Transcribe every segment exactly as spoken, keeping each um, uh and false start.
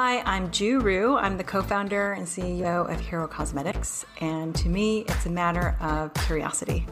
Hi, I'm Ju Rhyu. I'm the co-founder and C E O of Hero Cosmetics, and to me, it's a matter of curiosity.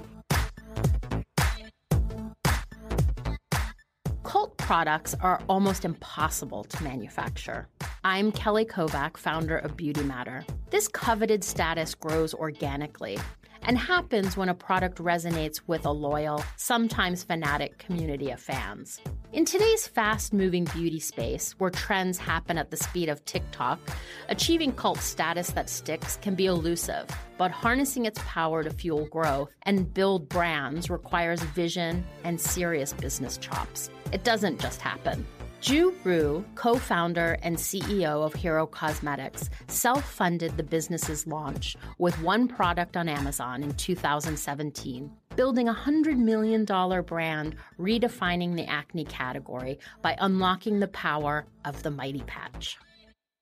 Cult products are almost impossible to manufacture. I'm Kelly Kovack, founder of Beauty Matter. This coveted status grows organically and happens when a product resonates with a loyal, sometimes fanatic community of fans. In today's fast-moving beauty space, where trends happen at the speed of TikTok, achieving cult status that sticks can be elusive, but harnessing its power to fuel growth and build brands requires vision and serious business chops. It doesn't just happen. Ju Rhyu, co-founder and C E O of Hero Cosmetics, self-funded the business's launch with one product on Amazon in two thousand seventeen, building a one hundred million dollars brand redefining the acne category by unlocking the power of the Mighty Patch.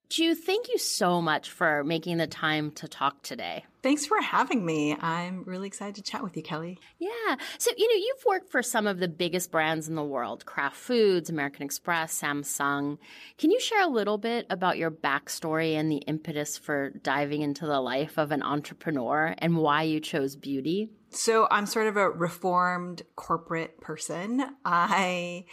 Ju, thank you so much for making the time to talk today. Thanks for having me. I'm really excited to chat with you, Kelly. Yeah. So, you know, you've worked for some of the biggest brands in the world, Kraft Foods, American Express, Samsung. Can you share a little bit about your backstory and the impetus for diving into the life of an entrepreneur and why you chose beauty? So I'm sort of a reformed corporate person. I...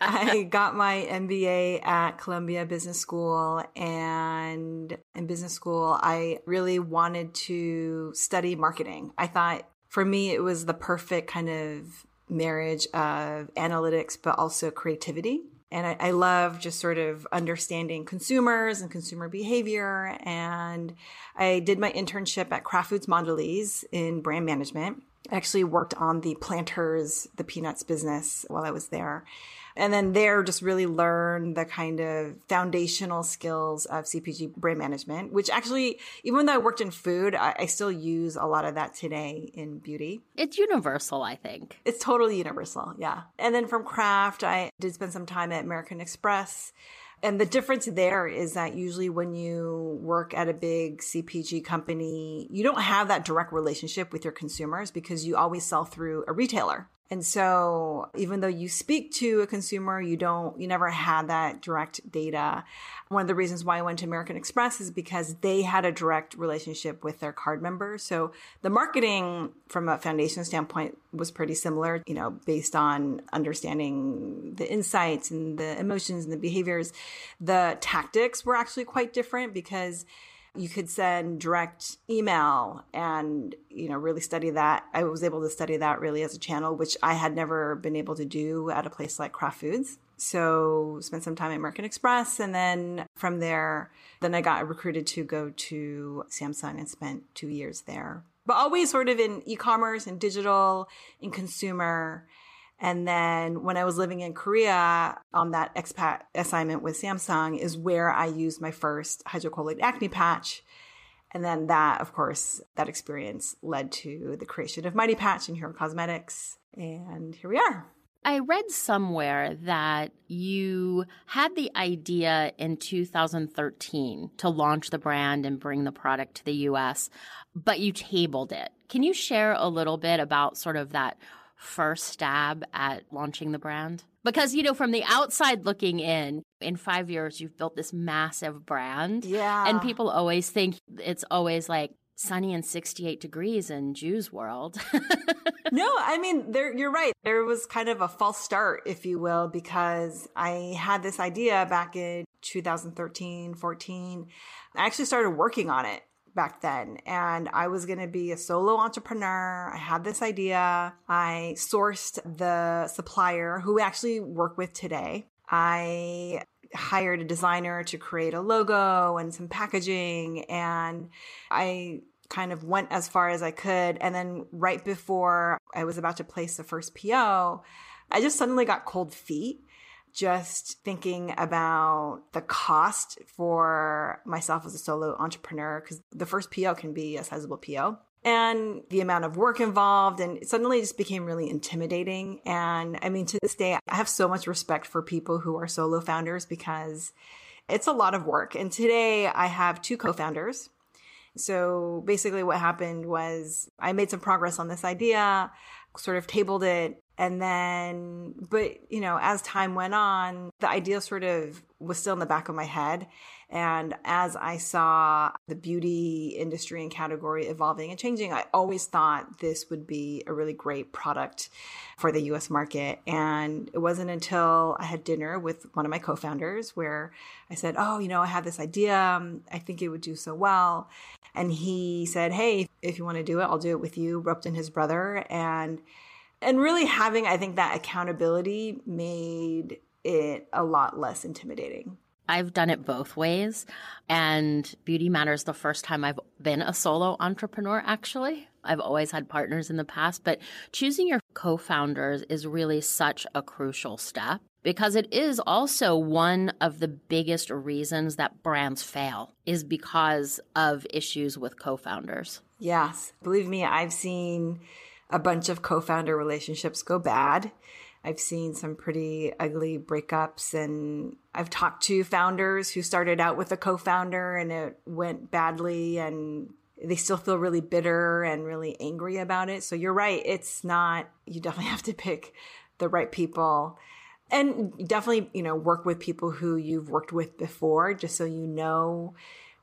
I got my M B A at Columbia Business School, and in business school, I really wanted to study marketing. I thought for me, it was the perfect kind of marriage of analytics, but also creativity. And I, I love just sort of understanding consumers and consumer behavior. And I did my internship at Kraft Foods Mondelez in brand management. I actually worked on the Planters, the peanuts business while I was there. And then there just really learn the kind of foundational skills of C P G brand management, which actually, even though I worked in food, I, I still use a lot of that today in beauty. It's universal, I think. It's totally universal, yeah. And then from Kraft, I did spend some time at American Express. And the difference there is that usually when you work at a big C P G company, you don't have that direct relationship with your consumers because you always sell through a retailer. And so even though you speak to a consumer, you don't, you never had that direct data. One of the reasons why I went to American Express is because they had a direct relationship with their card members. So the marketing from a foundation standpoint was pretty similar, you know, based on understanding the insights and the emotions and the behaviors. The tactics were actually quite different because you could send direct email and, you know, really study that. I was able to study that really as a channel, which I had never been able to do at a place like Kraft Foods. So spent some time at American Express. And then from there, then I got recruited to go to Samsung and spent two years there. But always sort of in e-commerce and digital and consumer. And then when I was living in Korea on that expat assignment with Samsung is where I used my first hydrocolloid acne patch. And then that, of course, that experience led to the creation of Mighty Patch and Hero Cosmetics. And here we are. I read somewhere that you had the idea in two thousand thirteen to launch the brand and bring the product to the U S, but you tabled it. Can you share a little bit about sort of that first stab at launching the brand? Because, you know, from the outside looking in, in five years, you've built this massive brand. Yeah. And people always think it's always like sunny and sixty-eight degrees in Ju's world. No, I mean, there, you're right. There was kind of a false start, if you will, because I had this idea back in two thousand thirteen, fourteen. I actually started working on it back then. And I was going to be a solo entrepreneur. I had this idea. I sourced the supplier who we actually work with today. I hired a designer to create a logo and some packaging. And I kind of went as far as I could. And then right before I was about to place the first P O, I just suddenly got cold feet. Just thinking about the cost for myself as a solo entrepreneur, because the first P O can be a sizable P O, and the amount of work involved. And it suddenly just became really intimidating. And I mean, to this day, I have so much respect for people who are solo founders because it's a lot of work. And today I have two co-founders. So basically what happened was I made some progress on this idea, sort of tabled it, And then, but, you know, as time went on, the idea sort of was still in the back of my head. And as I saw the beauty industry and category evolving and changing, I always thought this would be a really great product for the U S market. And it wasn't until I had dinner with one of my co-founders where I said, oh, you know, I have this idea. I think it would do so well. And he said, hey, if you want to do it, I'll do it with you, roped in his brother. And And really having, I think, that accountability made it a lot less intimidating. I've done it both ways. And Beauty Matter is the first time I've been a solo entrepreneur, actually. I've always had partners in the past. But choosing your co-founders is really such a crucial step because it is also one of the biggest reasons that brands fail is because of issues with co-founders. Yes. Believe me, I've seen a bunch of co-founder relationships go bad. I've seen some pretty ugly breakups, and I've talked to founders who started out with a co-founder and it went badly and they still feel really bitter and really angry about it. So you're right. It's not, you definitely have to pick the right people and definitely, you know, work with people who you've worked with before just so you know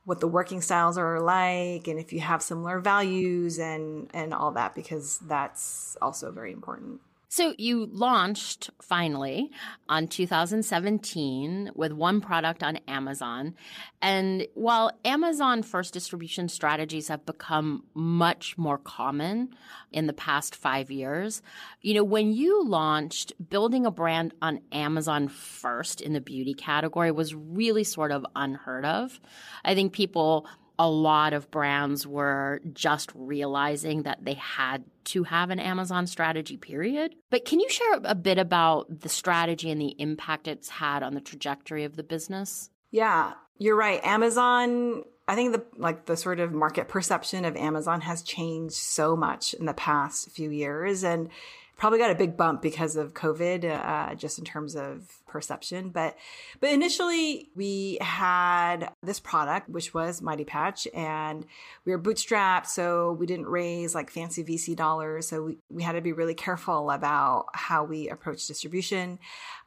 what the working styles are like, and if you have similar values and, and all that, because that's also very important. So you launched finally on two thousand seventeen with one product on Amazon. And while Amazon first distribution strategies have become much more common in the past five years, you know, when you launched, building a brand on Amazon first in the beauty category was really sort of unheard of. I think people A lot of brands were just realizing that they had to have an Amazon strategy, period. But can you share a bit about the strategy and the impact it's had on the trajectory of the business? Yeah, you're right. Amazon, I think the like the sort of market perception of Amazon has changed so much in the past few years and probably got a big bump because of COVID, uh, just in terms of perception. But but initially, we had this product, which was Mighty Patch, and we were bootstrapped, so we didn't raise like fancy V C dollars. So we, we had to be really careful about how we approach distribution.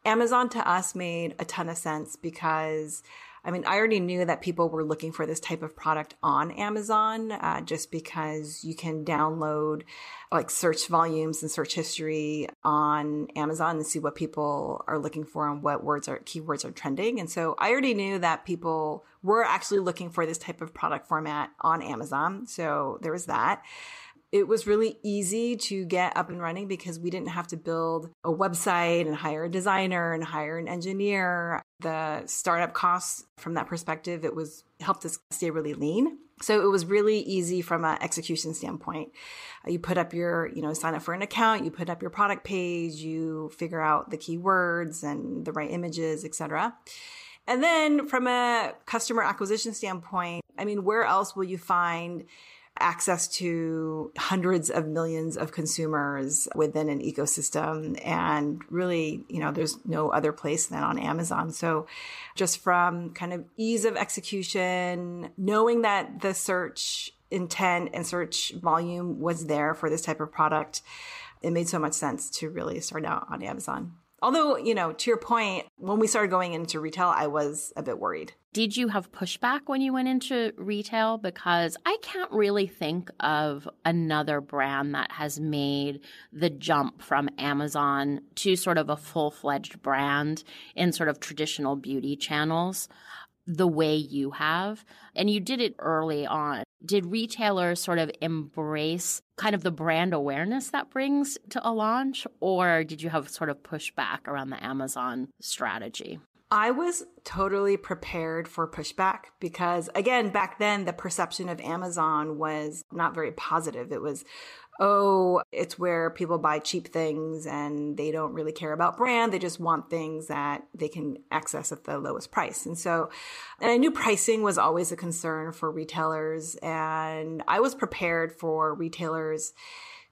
Amazon to us made a ton of sense because, I mean, I already knew that people were looking for this type of product on Amazon, uh, just because you can download like search volumes and search history on Amazon and see what people are looking for and what words are keywords are trending. And so I already knew that people were actually looking for this type of product format on Amazon. So there was that. It was really easy to get up and running because we didn't have to build a website and hire a designer and hire an engineer. The startup costs from that perspective, it was helped us stay really lean. So it was really easy from an execution standpoint. You put up your, you know, sign up for an account, you put up your product page, you figure out the keywords and the right images, et cetera. And then from a customer acquisition standpoint, I mean, where else will you find access to hundreds of millions of consumers within an ecosystem? And really, you know, there's no other place than on Amazon. So just from kind of ease of execution, knowing that the search intent and search volume was there for this type of product, it made so much sense to really start out on Amazon. Although, you know, to your point, when we started going into retail, I was a bit worried. Did you have pushback when you went into retail? Because I can't really think of another brand that has made the jump from Amazon to sort of a full-fledged brand in sort of traditional beauty channels the way you have. And you did it early on. Did retailers sort of embrace kind of the brand awareness that brings to a launch, or did you have sort of pushback around the Amazon strategy? I was totally prepared for pushback because, again, back then, the perception of Amazon was not very positive. It was, oh, it's where people buy cheap things and they don't really care about brand. They just want things that they can access at the lowest price. And so, and I knew pricing was always a concern for retailers. And I was prepared for retailers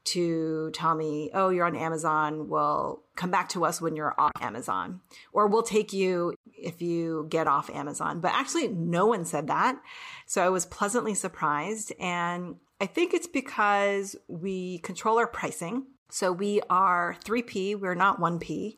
to tell me, oh, you're on Amazon. Well, come back to us when you're off Amazon, or we'll take you if you get off Amazon. But actually, no one said that. So I was pleasantly surprised. And I think it's because we control our pricing. So we are three P, we're not one P.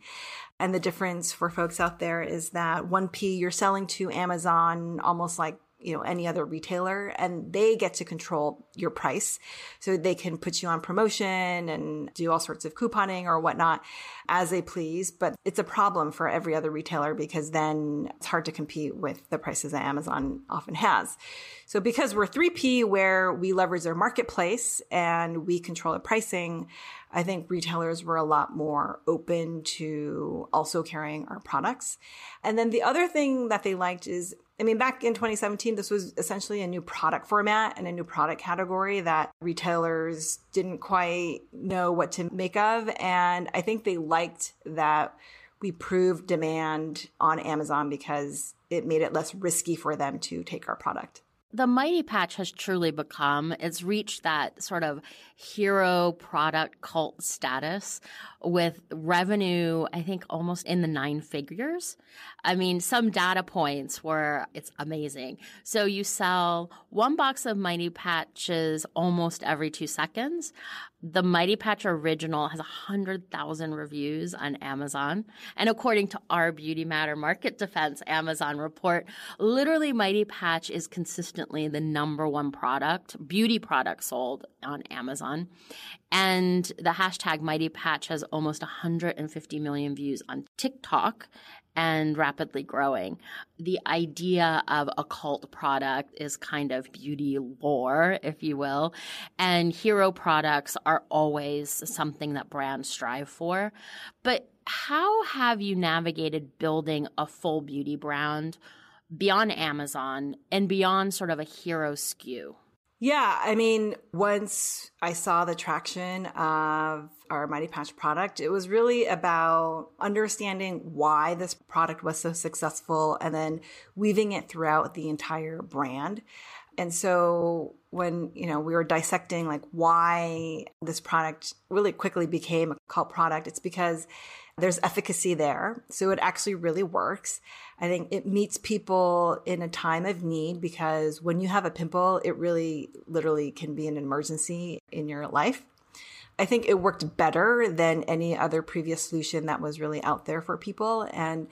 And the difference for folks out there is that one P, you're selling to Amazon almost like, you know, any other retailer, and they get to control your price. So they can put you on promotion and do all sorts of couponing or whatnot as they please. But it's a problem for every other retailer because then it's hard to compete with the prices that Amazon often has. So because we're three P, where we leverage their marketplace and we control the pricing, I think retailers were a lot more open to also carrying our products. And then the other thing that they liked is, I mean, back in twenty seventeen, this was essentially a new product format and a new product category that retailers didn't quite know what to make of. And I think they liked that we proved demand on Amazon because it made it less risky for them to take our product. The Mighty Patch has truly become, it's reached that sort of hero product cult status with revenue, I think, almost in the nine figures. I mean, some data points where it's amazing. So you sell one box of Mighty Patches almost every two seconds. The Mighty Patch original has one hundred thousand reviews on Amazon. And according to our Beauty Matter Market Defense Amazon report, literally Mighty Patch is consistently the number one product, beauty product sold on Amazon. And the hashtag Mighty Patch has almost one hundred fifty million views on TikTok and rapidly growing. The idea of a cult product is kind of beauty lore, if you will. And hero products are always something that brands strive for. But how have you navigated building a full beauty brand beyond Amazon and beyond sort of a hero S K U? Yeah, I mean, once I saw the traction of our Mighty Patch product, it was really about understanding why this product was so successful and then weaving it throughout the entire brand. And so when, you know, we were dissecting like why this product really quickly became a cult product, it's because there's efficacy there. So it actually really works. I think it meets people in a time of need because when you have a pimple, it really literally can be an emergency in your life. I think it worked better than any other previous solution that was really out there for people. And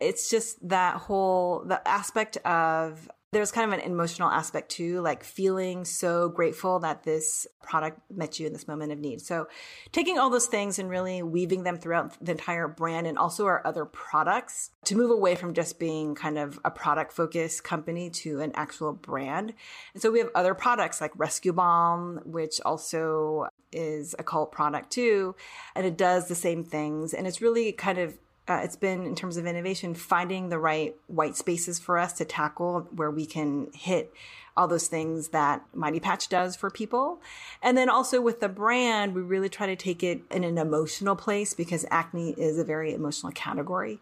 it's just that whole, the aspect of, there's kind of an emotional aspect too, like feeling so grateful that this product met you in this moment of need. So taking all those things and really weaving them throughout the entire brand and also our other products to move away from just being kind of a product focused company to an actual brand. And so we have other products like Rescue Balm, which also is a cult product too. And it does the same things. And it's really kind of Uh, it's been, in terms of innovation, finding the right white spaces for us to tackle where we can hit all those things that Mighty Patch does for people. And then also with the brand, we really try to take it in an emotional place because acne is a very emotional category.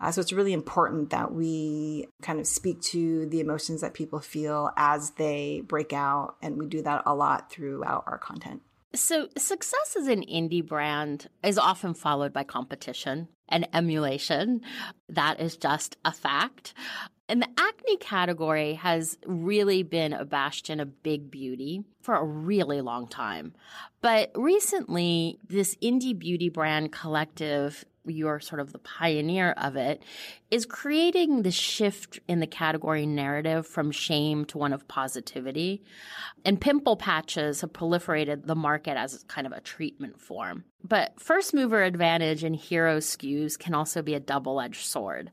Uh, so it's really important that we kind of speak to the emotions that people feel as they break out. And we do that a lot throughout our content. So success as an indie brand is often followed by competition and emulation. That is just a fact. And the acne category has really been a bastion of big beauty for a really long time. But recently, this indie beauty brand collective, you're sort of the pioneer of it, is creating the shift in the category narrative from shame to one of positivity. And pimple patches have proliferated the market as kind of a treatment form. But first mover advantage and hero S K Us can also be a double-edged sword.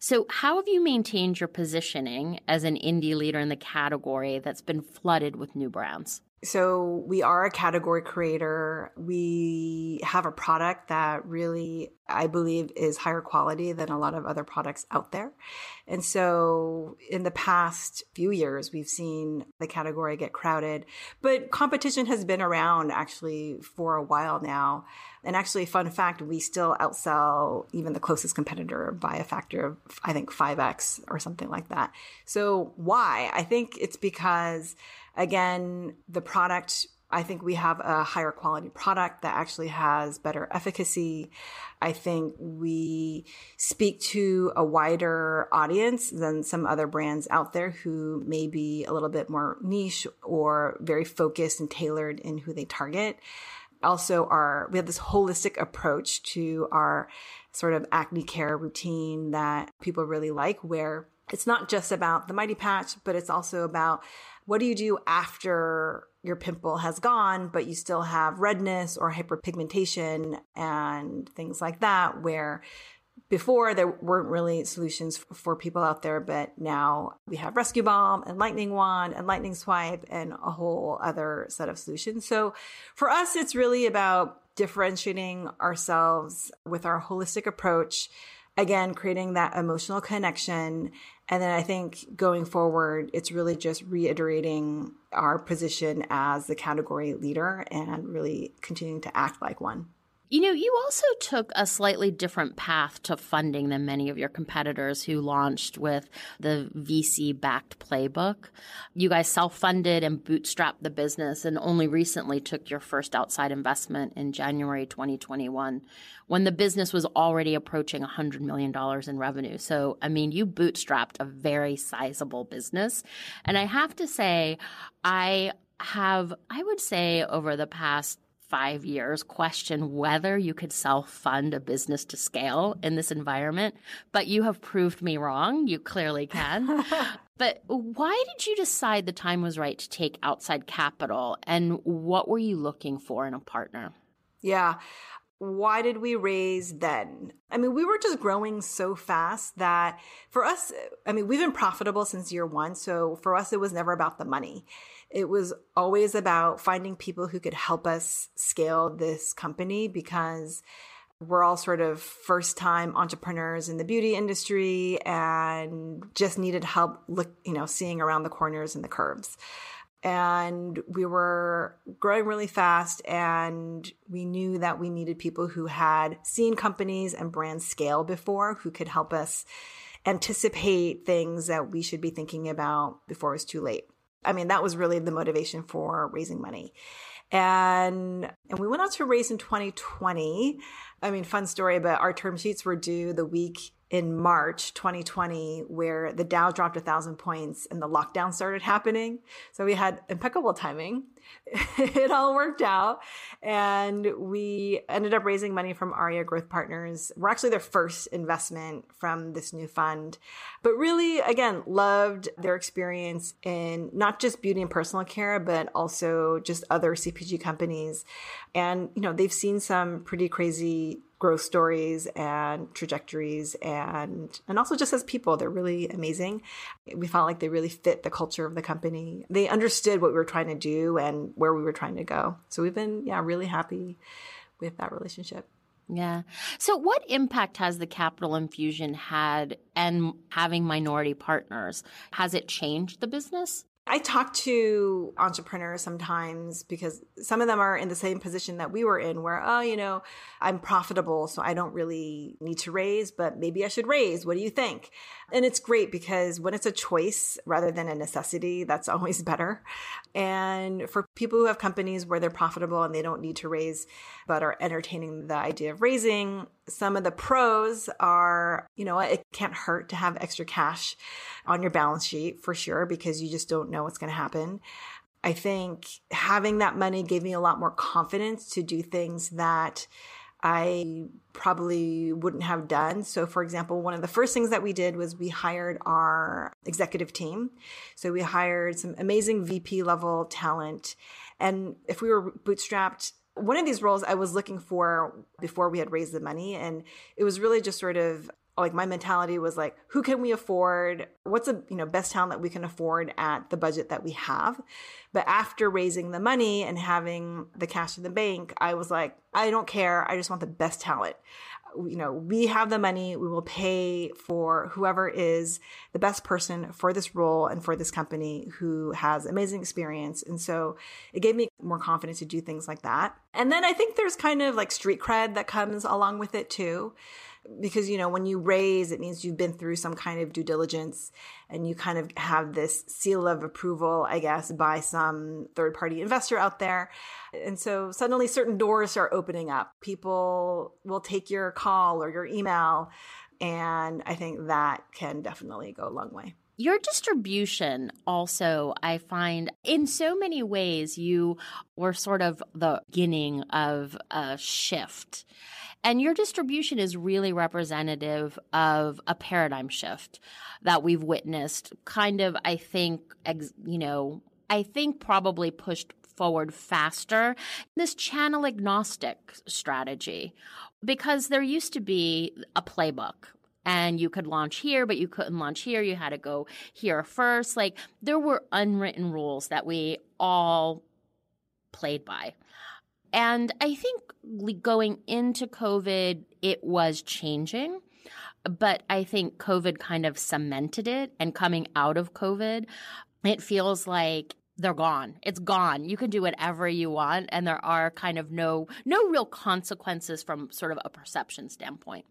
So how have you maintained your positioning as an indie leader in the category that's been flooded with new brands? So we are a category creator. We have a product that really, I believe, is higher quality than a lot of other products out there. And so in the past few years, we've seen the category get crowded. But competition has been around actually for a while now. And actually, fun fact, we still outsell even the closest competitor by a factor of, I think, five X or something like that. So why? I think it's because, again, the product, I think we have a higher quality product that actually has better efficacy. I think we speak to a wider audience than some other brands out there who may be a little bit more niche or very focused and tailored in who they target. also our, we have this holistic approach to our sort of acne care routine that people really like, where it's not just about the Mighty Patch, but it's also about what do you do after your pimple has gone, but you still have redness or hyperpigmentation and things like that, where before there weren't really solutions for people out there, but now we have Rescue Balm and Lightning Wand and Lightning Swipe and a whole other set of solutions. So for us, it's really about differentiating ourselves with our holistic approach. Again, creating that emotional connection. And then I think going forward, it's really just reiterating our position as the category leader and really continuing to act like one. You know, you also took a slightly different path to funding than many of your competitors who launched with the V C-backed playbook. You guys self-funded and bootstrapped the business and only recently took your first outside investment in January twenty twenty-one, when the business was already approaching one hundred million dollars in revenue. So, I mean, you bootstrapped a very sizable business. And I have to say, I have, I would say over the past five years question whether you could self-fund a business to scale in this environment, but you have proved me wrong. You clearly can. But why did you decide the time was right to take outside capital, and what were you looking for in a partner? Yeah. Why did we raise then? I mean, we were just growing so fast that for us, I mean, we've been profitable since year one. So for us, it was never about the money. It was always about finding people who could help us scale this company, because we're all sort of first-time entrepreneurs in the beauty industry and just needed help, look, you know, seeing around the corners and the curves. And we were growing really fast, and we knew that we needed people who had seen companies and brands scale before, who could help us anticipate things that we should be thinking about before it's too late. I mean, that was really the motivation for raising money. And and we went out to raise in twenty twenty. I mean, fun story, but our term sheets were due the week in March twenty twenty, where the Dow dropped a thousand points and the lockdown started happening. So we had impeccable timing. It all worked out. And we ended up raising money from Aria Growth Partners. We're actually their first investment from this new fund, but really, again, loved their experience in not just beauty and personal care, but also just other C P G companies. And, you know, they've seen some pretty crazy growth stories and trajectories, and and also just as people, they're really amazing. We felt like they really fit the culture of the company. They understood what we were trying to do and where we were trying to go. So we've been, yeah, really happy with that relationship. Yeah. So what impact has the capital infusion had, and having minority partners? Has it changed the business? I talk to entrepreneurs sometimes, because some of them are in the same position that we were in, where, oh, you know, I'm profitable, so I don't really need to raise, but maybe I should raise. What do you think? And it's great, because when it's a choice rather than a necessity, that's always better. And for people who have companies where they're profitable and they don't need to raise, but are entertaining the idea of raising, some of the pros are, you know, it can't hurt to have extra cash on your balance sheet for sure, because you just don't know what's going to happen. I think having that money gave me a lot more confidence to do things that I probably wouldn't have done. So for example, one of the first things that we did was we hired our executive team. So we hired some amazing V P level talent. And if we were bootstrapped, one of these roles I was looking for before we had raised the money, and it was really just sort of like my mentality was like, who can we afford? What's the, you know, best talent that we can afford at the budget that we have? But after raising the money and having the cash in the bank, I was like, I don't care. I just want the best talent. You know, we have the money. We will pay for whoever is the best person for this role and for this company, who has amazing experience. And so it gave me more confidence to do things like that. And then I think there's kind of like street cred that comes along with it too, because, you know, when you raise, it means you've been through some kind of due diligence, and you kind of have this seal of approval, I guess, by some third-party investor out there. And so suddenly certain doors are opening up. People will take your call or your email. And I think that can definitely go a long way. Your distribution also, I find, in so many ways, you were sort of the beginning of a shift. And your distribution is really representative of a paradigm shift that we've witnessed, kind of, I think, ex- you know, I think probably pushed forward faster, this channel agnostic strategy, because there used to be a playbook. And you could launch here, but you couldn't launch here. You had to go here first. Like, there were unwritten rules that we all played by. And I think going into COVID, it was changing. But I think COVID kind of cemented it. And coming out of COVID, it feels like they're gone. It's gone. You can do whatever you want. And there are kind of no, no real consequences from sort of a perception standpoint.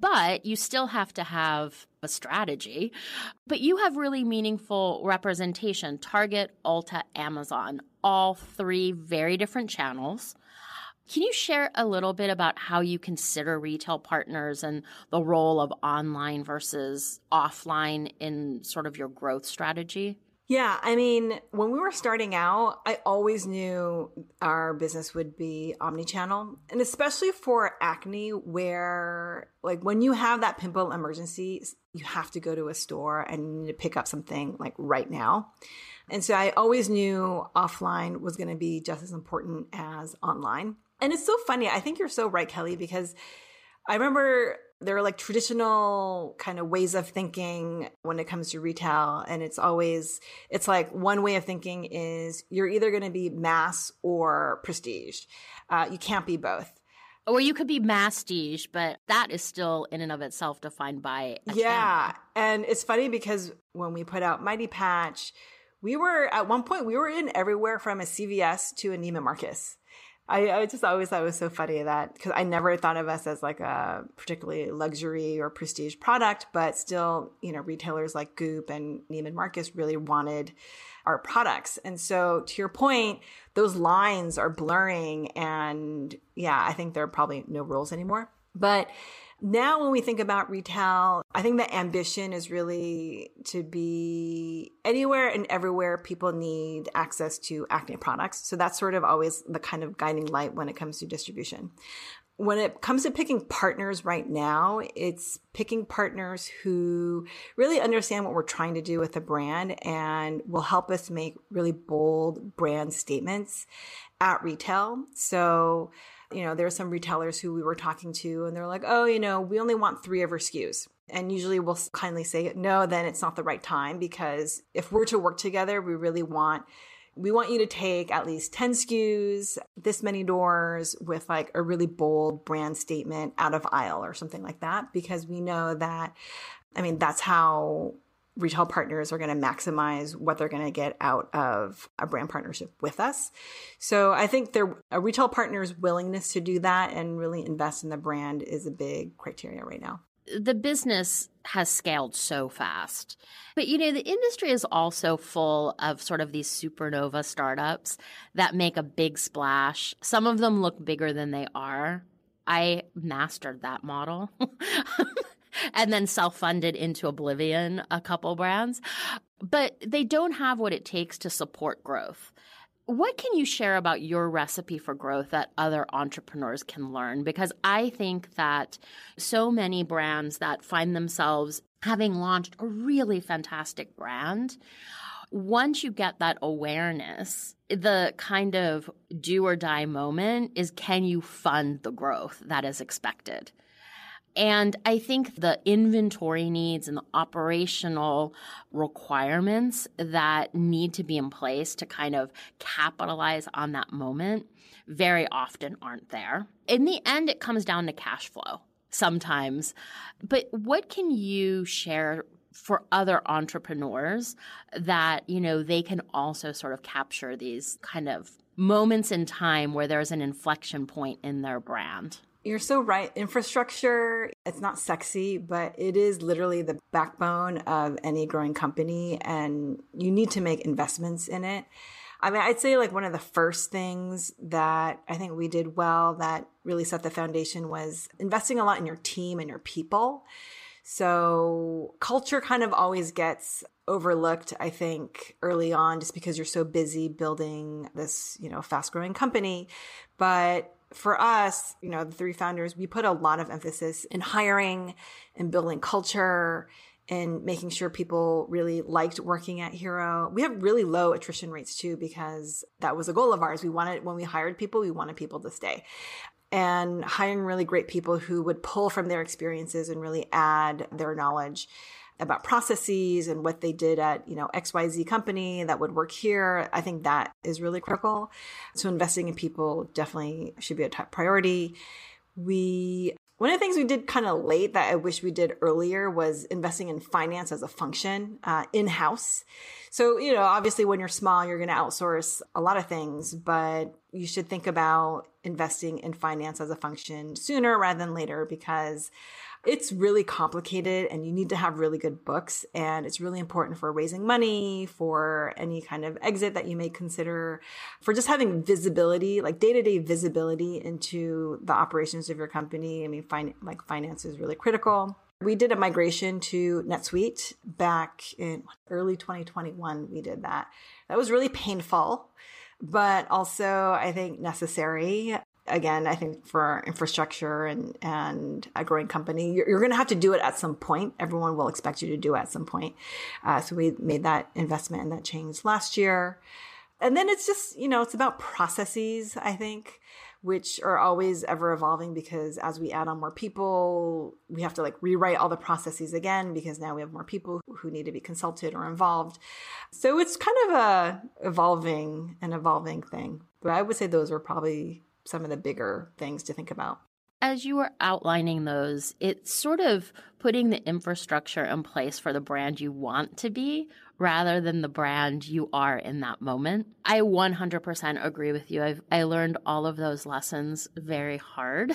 But you still have to have a strategy. But you have really meaningful representation. Target, Ulta, Amazon, all three very different channels. Can you share a little bit about how you consider retail partners and the role of online versus offline in sort of your growth strategy? Yeah, I mean, when we were starting out, I always knew our business would be omnichannel, and especially for acne, where like when you have that pimple emergency, you have to go to a store and you need to pick up something like right now. And so I always knew offline was going to be just as important as online. And it's so funny. I think you're so right, Kelly, because I remember there are like traditional kind of ways of thinking when it comes to retail. And it's always, it's like one way of thinking is you're either going to be mass or prestige. Uh, you can't be both. Or you could be masstige, but that is still in and of itself defined by a yeah. channel. And it's funny because when we put out Mighty Patch, we were at one point, we were in everywhere from a C V S to a Neiman Marcus. I, I just always thought it was so funny that, because I never thought of us as like a particularly luxury or prestige product, but still, you know, retailers like Goop and Neiman Marcus really wanted our products. And so to your point, those lines are blurring and yeah, I think there are probably no rules anymore. But now when we think about retail, I think the ambition is really to be anywhere and everywhere people need access to acne products. So that's sort of always the kind of guiding light when it comes to distribution. When it comes to picking partners right now, it's picking partners who really understand what we're trying to do with the brand and will help us make really bold brand statements at retail. So, you know, there are some retailers who we were talking to and they're like, oh, you know, we only want three of our S K Us. And usually we'll kindly say, no, then it's not the right time, because if we're to work together, we really want We want you to take at least ten S K Us, this many doors, with like a really bold brand statement out of aisle or something like that, because we know that, I mean, that's how retail partners are going to maximize what they're going to get out of a brand partnership with us. So I think there, a retail partner's willingness to do that and really invest in the brand is a big criteria right now. The business has scaled so fast. But, you know, the industry is also full of sort of these supernova startups that make a big splash. Some of them look bigger than they are. I mastered that model and then self-funded into oblivion a couple brands. But they don't have what it takes to support growth. What can you share about your recipe for growth that other entrepreneurs can learn? Because I think that so many brands that find themselves having launched a really fantastic brand, once you get that awareness, the kind of do or die moment is, can you fund the growth that is expected? And I think the inventory needs and the operational requirements that need to be in place to kind of capitalize on that moment very often aren't there. In the end, it comes down to cash flow sometimes. But what can you share for other entrepreneurs that, you know, they can also sort of capture these kind of moments in time where there's an inflection point in their brand? You're so right. Infrastructure, it's not sexy, but it is literally the backbone of any growing company, and you need to make investments in it. I mean, I'd say like one of the first things that I think we did well that really set the foundation was investing a lot in your team and your people. So culture kind of always gets overlooked, I think, early on, just because you're so busy building this, you know, fast growing company. But for us, you know, the three founders, we put a lot of emphasis in hiring and building culture and making sure people really liked working at Hero. We have really low attrition rates too, because that was a goal of ours. We wanted, when we hired people, we wanted people to stay. And hiring really great people who would pull from their experiences and really add their knowledge about processes and what they did at, you know, X Y Z company that would work here. I think that is really critical. So investing in people definitely should be a top priority. We, one of the things we did kind of late that I wish we did earlier was investing in finance as a function, uh, in-house. So, you know, obviously when you're small, you're going to outsource a lot of things, but you should think about investing in finance as a function sooner rather than later, because it's really complicated and you need to have really good books. And it's really important for raising money, for any kind of exit that you may consider, for just having visibility, like day-to-day visibility into the operations of your company. I mean, fin- like finance is really critical. We did a migration to NetSuite back in early twenty twenty-one. We did that. That was really painful, but also I think necessary. Again, I think for infrastructure and, and a growing company, you're, you're going to have to do it at some point. Everyone will expect you to do it at some point. Uh, so we made that investment and that change last year. And then it's just, you know, it's about processes, I think, which are always ever evolving, because as we add on more people, we have to like rewrite all the processes again, because now we have more people who need to be consulted or involved. So it's kind of a evolving and evolving thing. But I would say those were probably some of the bigger things to think about. As you were outlining those, it's sort of putting the infrastructure in place for the brand you want to be rather than the brand you are in that moment. I one hundred percent agree with you. I've, I learned all of those lessons very hard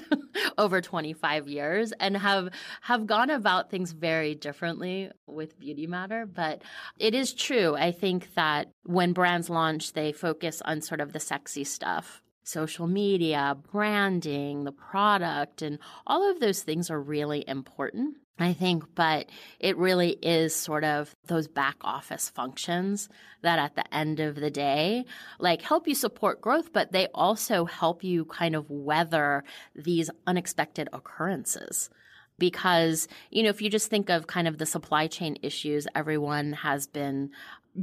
over twenty-five years and have have gone about things very differently with Beauty Matter. But it is true. I think that when brands launch, they focus on sort of the sexy stuff. Social media, branding, the product, and all of those things are really important, I think, but it really is sort of those back office functions that at the end of the day, like help you support growth, but they also help you kind of weather these unexpected occurrences. Because, you know, if you just think of kind of the supply chain issues everyone has been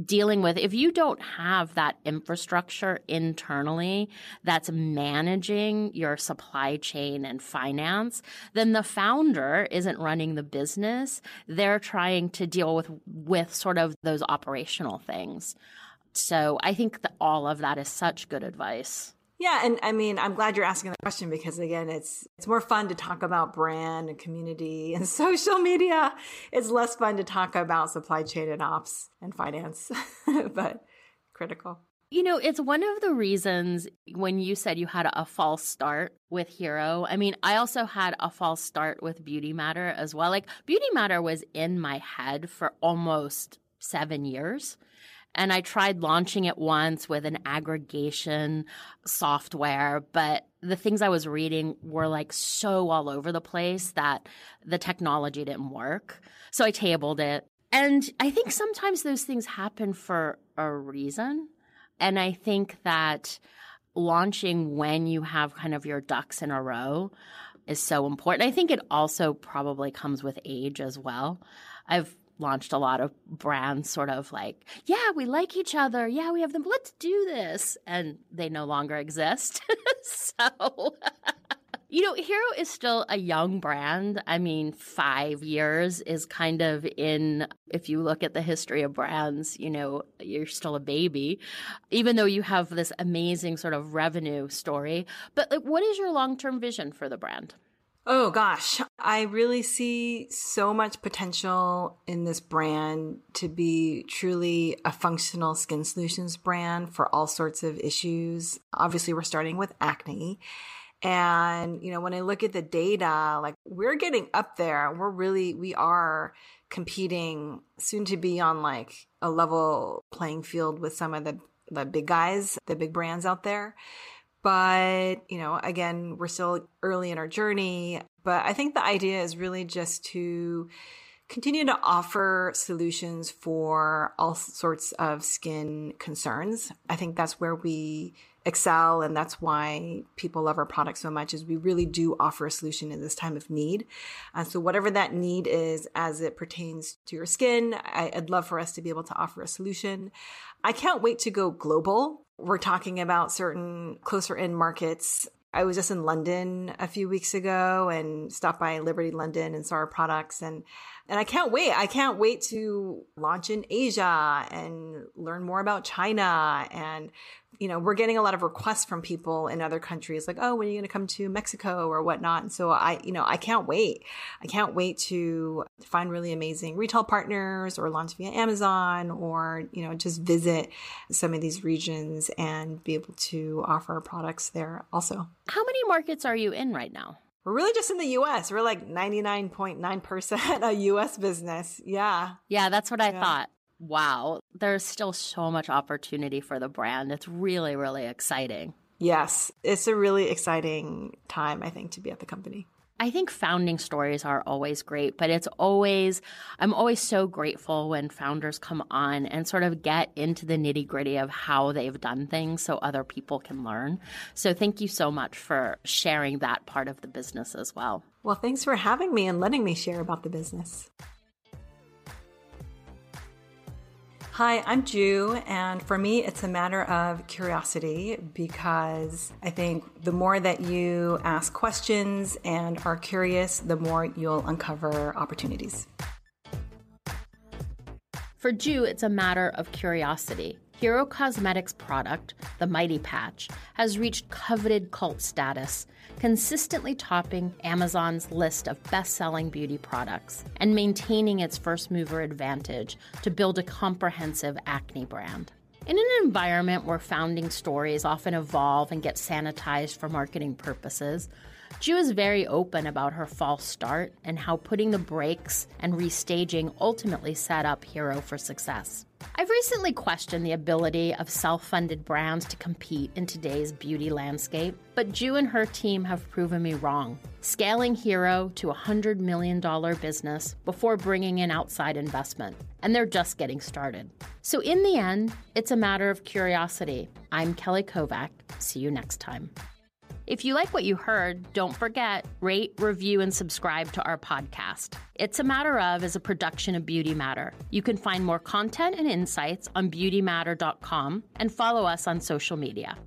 dealing with, if you don't have that infrastructure internally that's managing your supply chain and finance, then the founder isn't running the business. They're trying to deal with, with sort of those operational things. So I think that all of that is such good advice. Yeah. And I mean, I'm glad you're asking the question, because again, it's, it's more fun to talk about brand and community and social media. It's less fun to talk about supply chain and ops and finance, but critical. You know, it's one of the reasons when you said you had a false start with Hero. I mean, I also had a false start with Beauty Matter as well. Like Beauty Matter was in my head for almost seven years. And I tried launching it once with an aggregation software, but the things I was reading were like so all over the place that the technology didn't work. So I tabled it. And I think sometimes those things happen for a reason. And I think that launching when you have kind of your ducks in a row is so important. I think it also probably comes with age as well. I've launched a lot of brands sort of like, yeah, we like each other. Yeah, we have them. Let's do this. And they no longer exist. So, you know, Hero is still a young brand. I mean, five years is kind of in, if you look at the history of brands, you know, you're still a baby, even though you have this amazing sort of revenue story. But like, what is your long-term vision for the brand? Oh gosh, I really see so much potential in this brand to be truly a functional skin solutions brand for all sorts of issues. Obviously, we're starting with acne. And, you know, when I look at the data, like we're getting up there. We're really, we are competing soon to be on like a level playing field with some of the, the big guys, the big brands out there. But, you know, again, we're still early in our journey. But I think the idea is really just to continue to offer solutions for all sorts of skin concerns. I think that's where we excel, and that's why people love our product so much, is we really do offer a solution in this time of need. Uh, so whatever that need is as it pertains to your skin, I, I'd love for us to be able to offer a solution. I can't wait to go global. We're talking about certain closer-in markets. I was just in London a few weeks ago and stopped by Liberty London and saw our products. And, and I can't wait. I can't wait to launch in Asia and learn more about China. And, you know, we're getting a lot of requests from people in other countries like, oh, when are you going to come to Mexico or whatnot? And so I, you know, I can't wait. I can't wait to find really amazing retail partners or launch via Amazon or, you know, just visit some of these regions and be able to offer our products there also. How many markets are you in right now? We're really just in the U S. We're like ninety-nine point nine percent a U S business. Yeah. Yeah, that's what I yeah. thought. Wow. There's still so much opportunity for the brand. It's really, really exciting. Yes. It's a really exciting time, I think, to be at the company. I think founding stories are always great, but it's always, I'm always so grateful when founders come on and sort of get into the nitty gritty of how they've done things so other people can learn. So thank you so much for sharing that part of the business as well. Well, thanks for having me and letting me share about the business. Hi, I'm Ju, and for me, it's a matter of curiosity, because I think the more that you ask questions and are curious, the more you'll uncover opportunities. For Ju, it's a matter of curiosity. Hero Cosmetics product, the Mighty Patch, has reached coveted cult status, consistently topping Amazon's list of best-selling beauty products and maintaining its first-mover advantage to build a comprehensive acne brand. In an environment where founding stories often evolve and get sanitized for marketing purposes, Ju is very open about her false start and how putting the brakes and restaging ultimately set up Hero for success. I've recently questioned the ability of self-funded brands to compete in today's beauty landscape, but Ju and her team have proven me wrong, scaling Hero to a one hundred million dollars business before bringing in outside investment, and they're just getting started. So in the end, it's a matter of curiosity. I'm Kelly Kovack. See you next time. If you like what you heard, don't forget, rate, review, and subscribe to our podcast. It's a Matter of is a production of Beauty Matter. You can find more content and insights on beauty matter dot com and follow us on social media.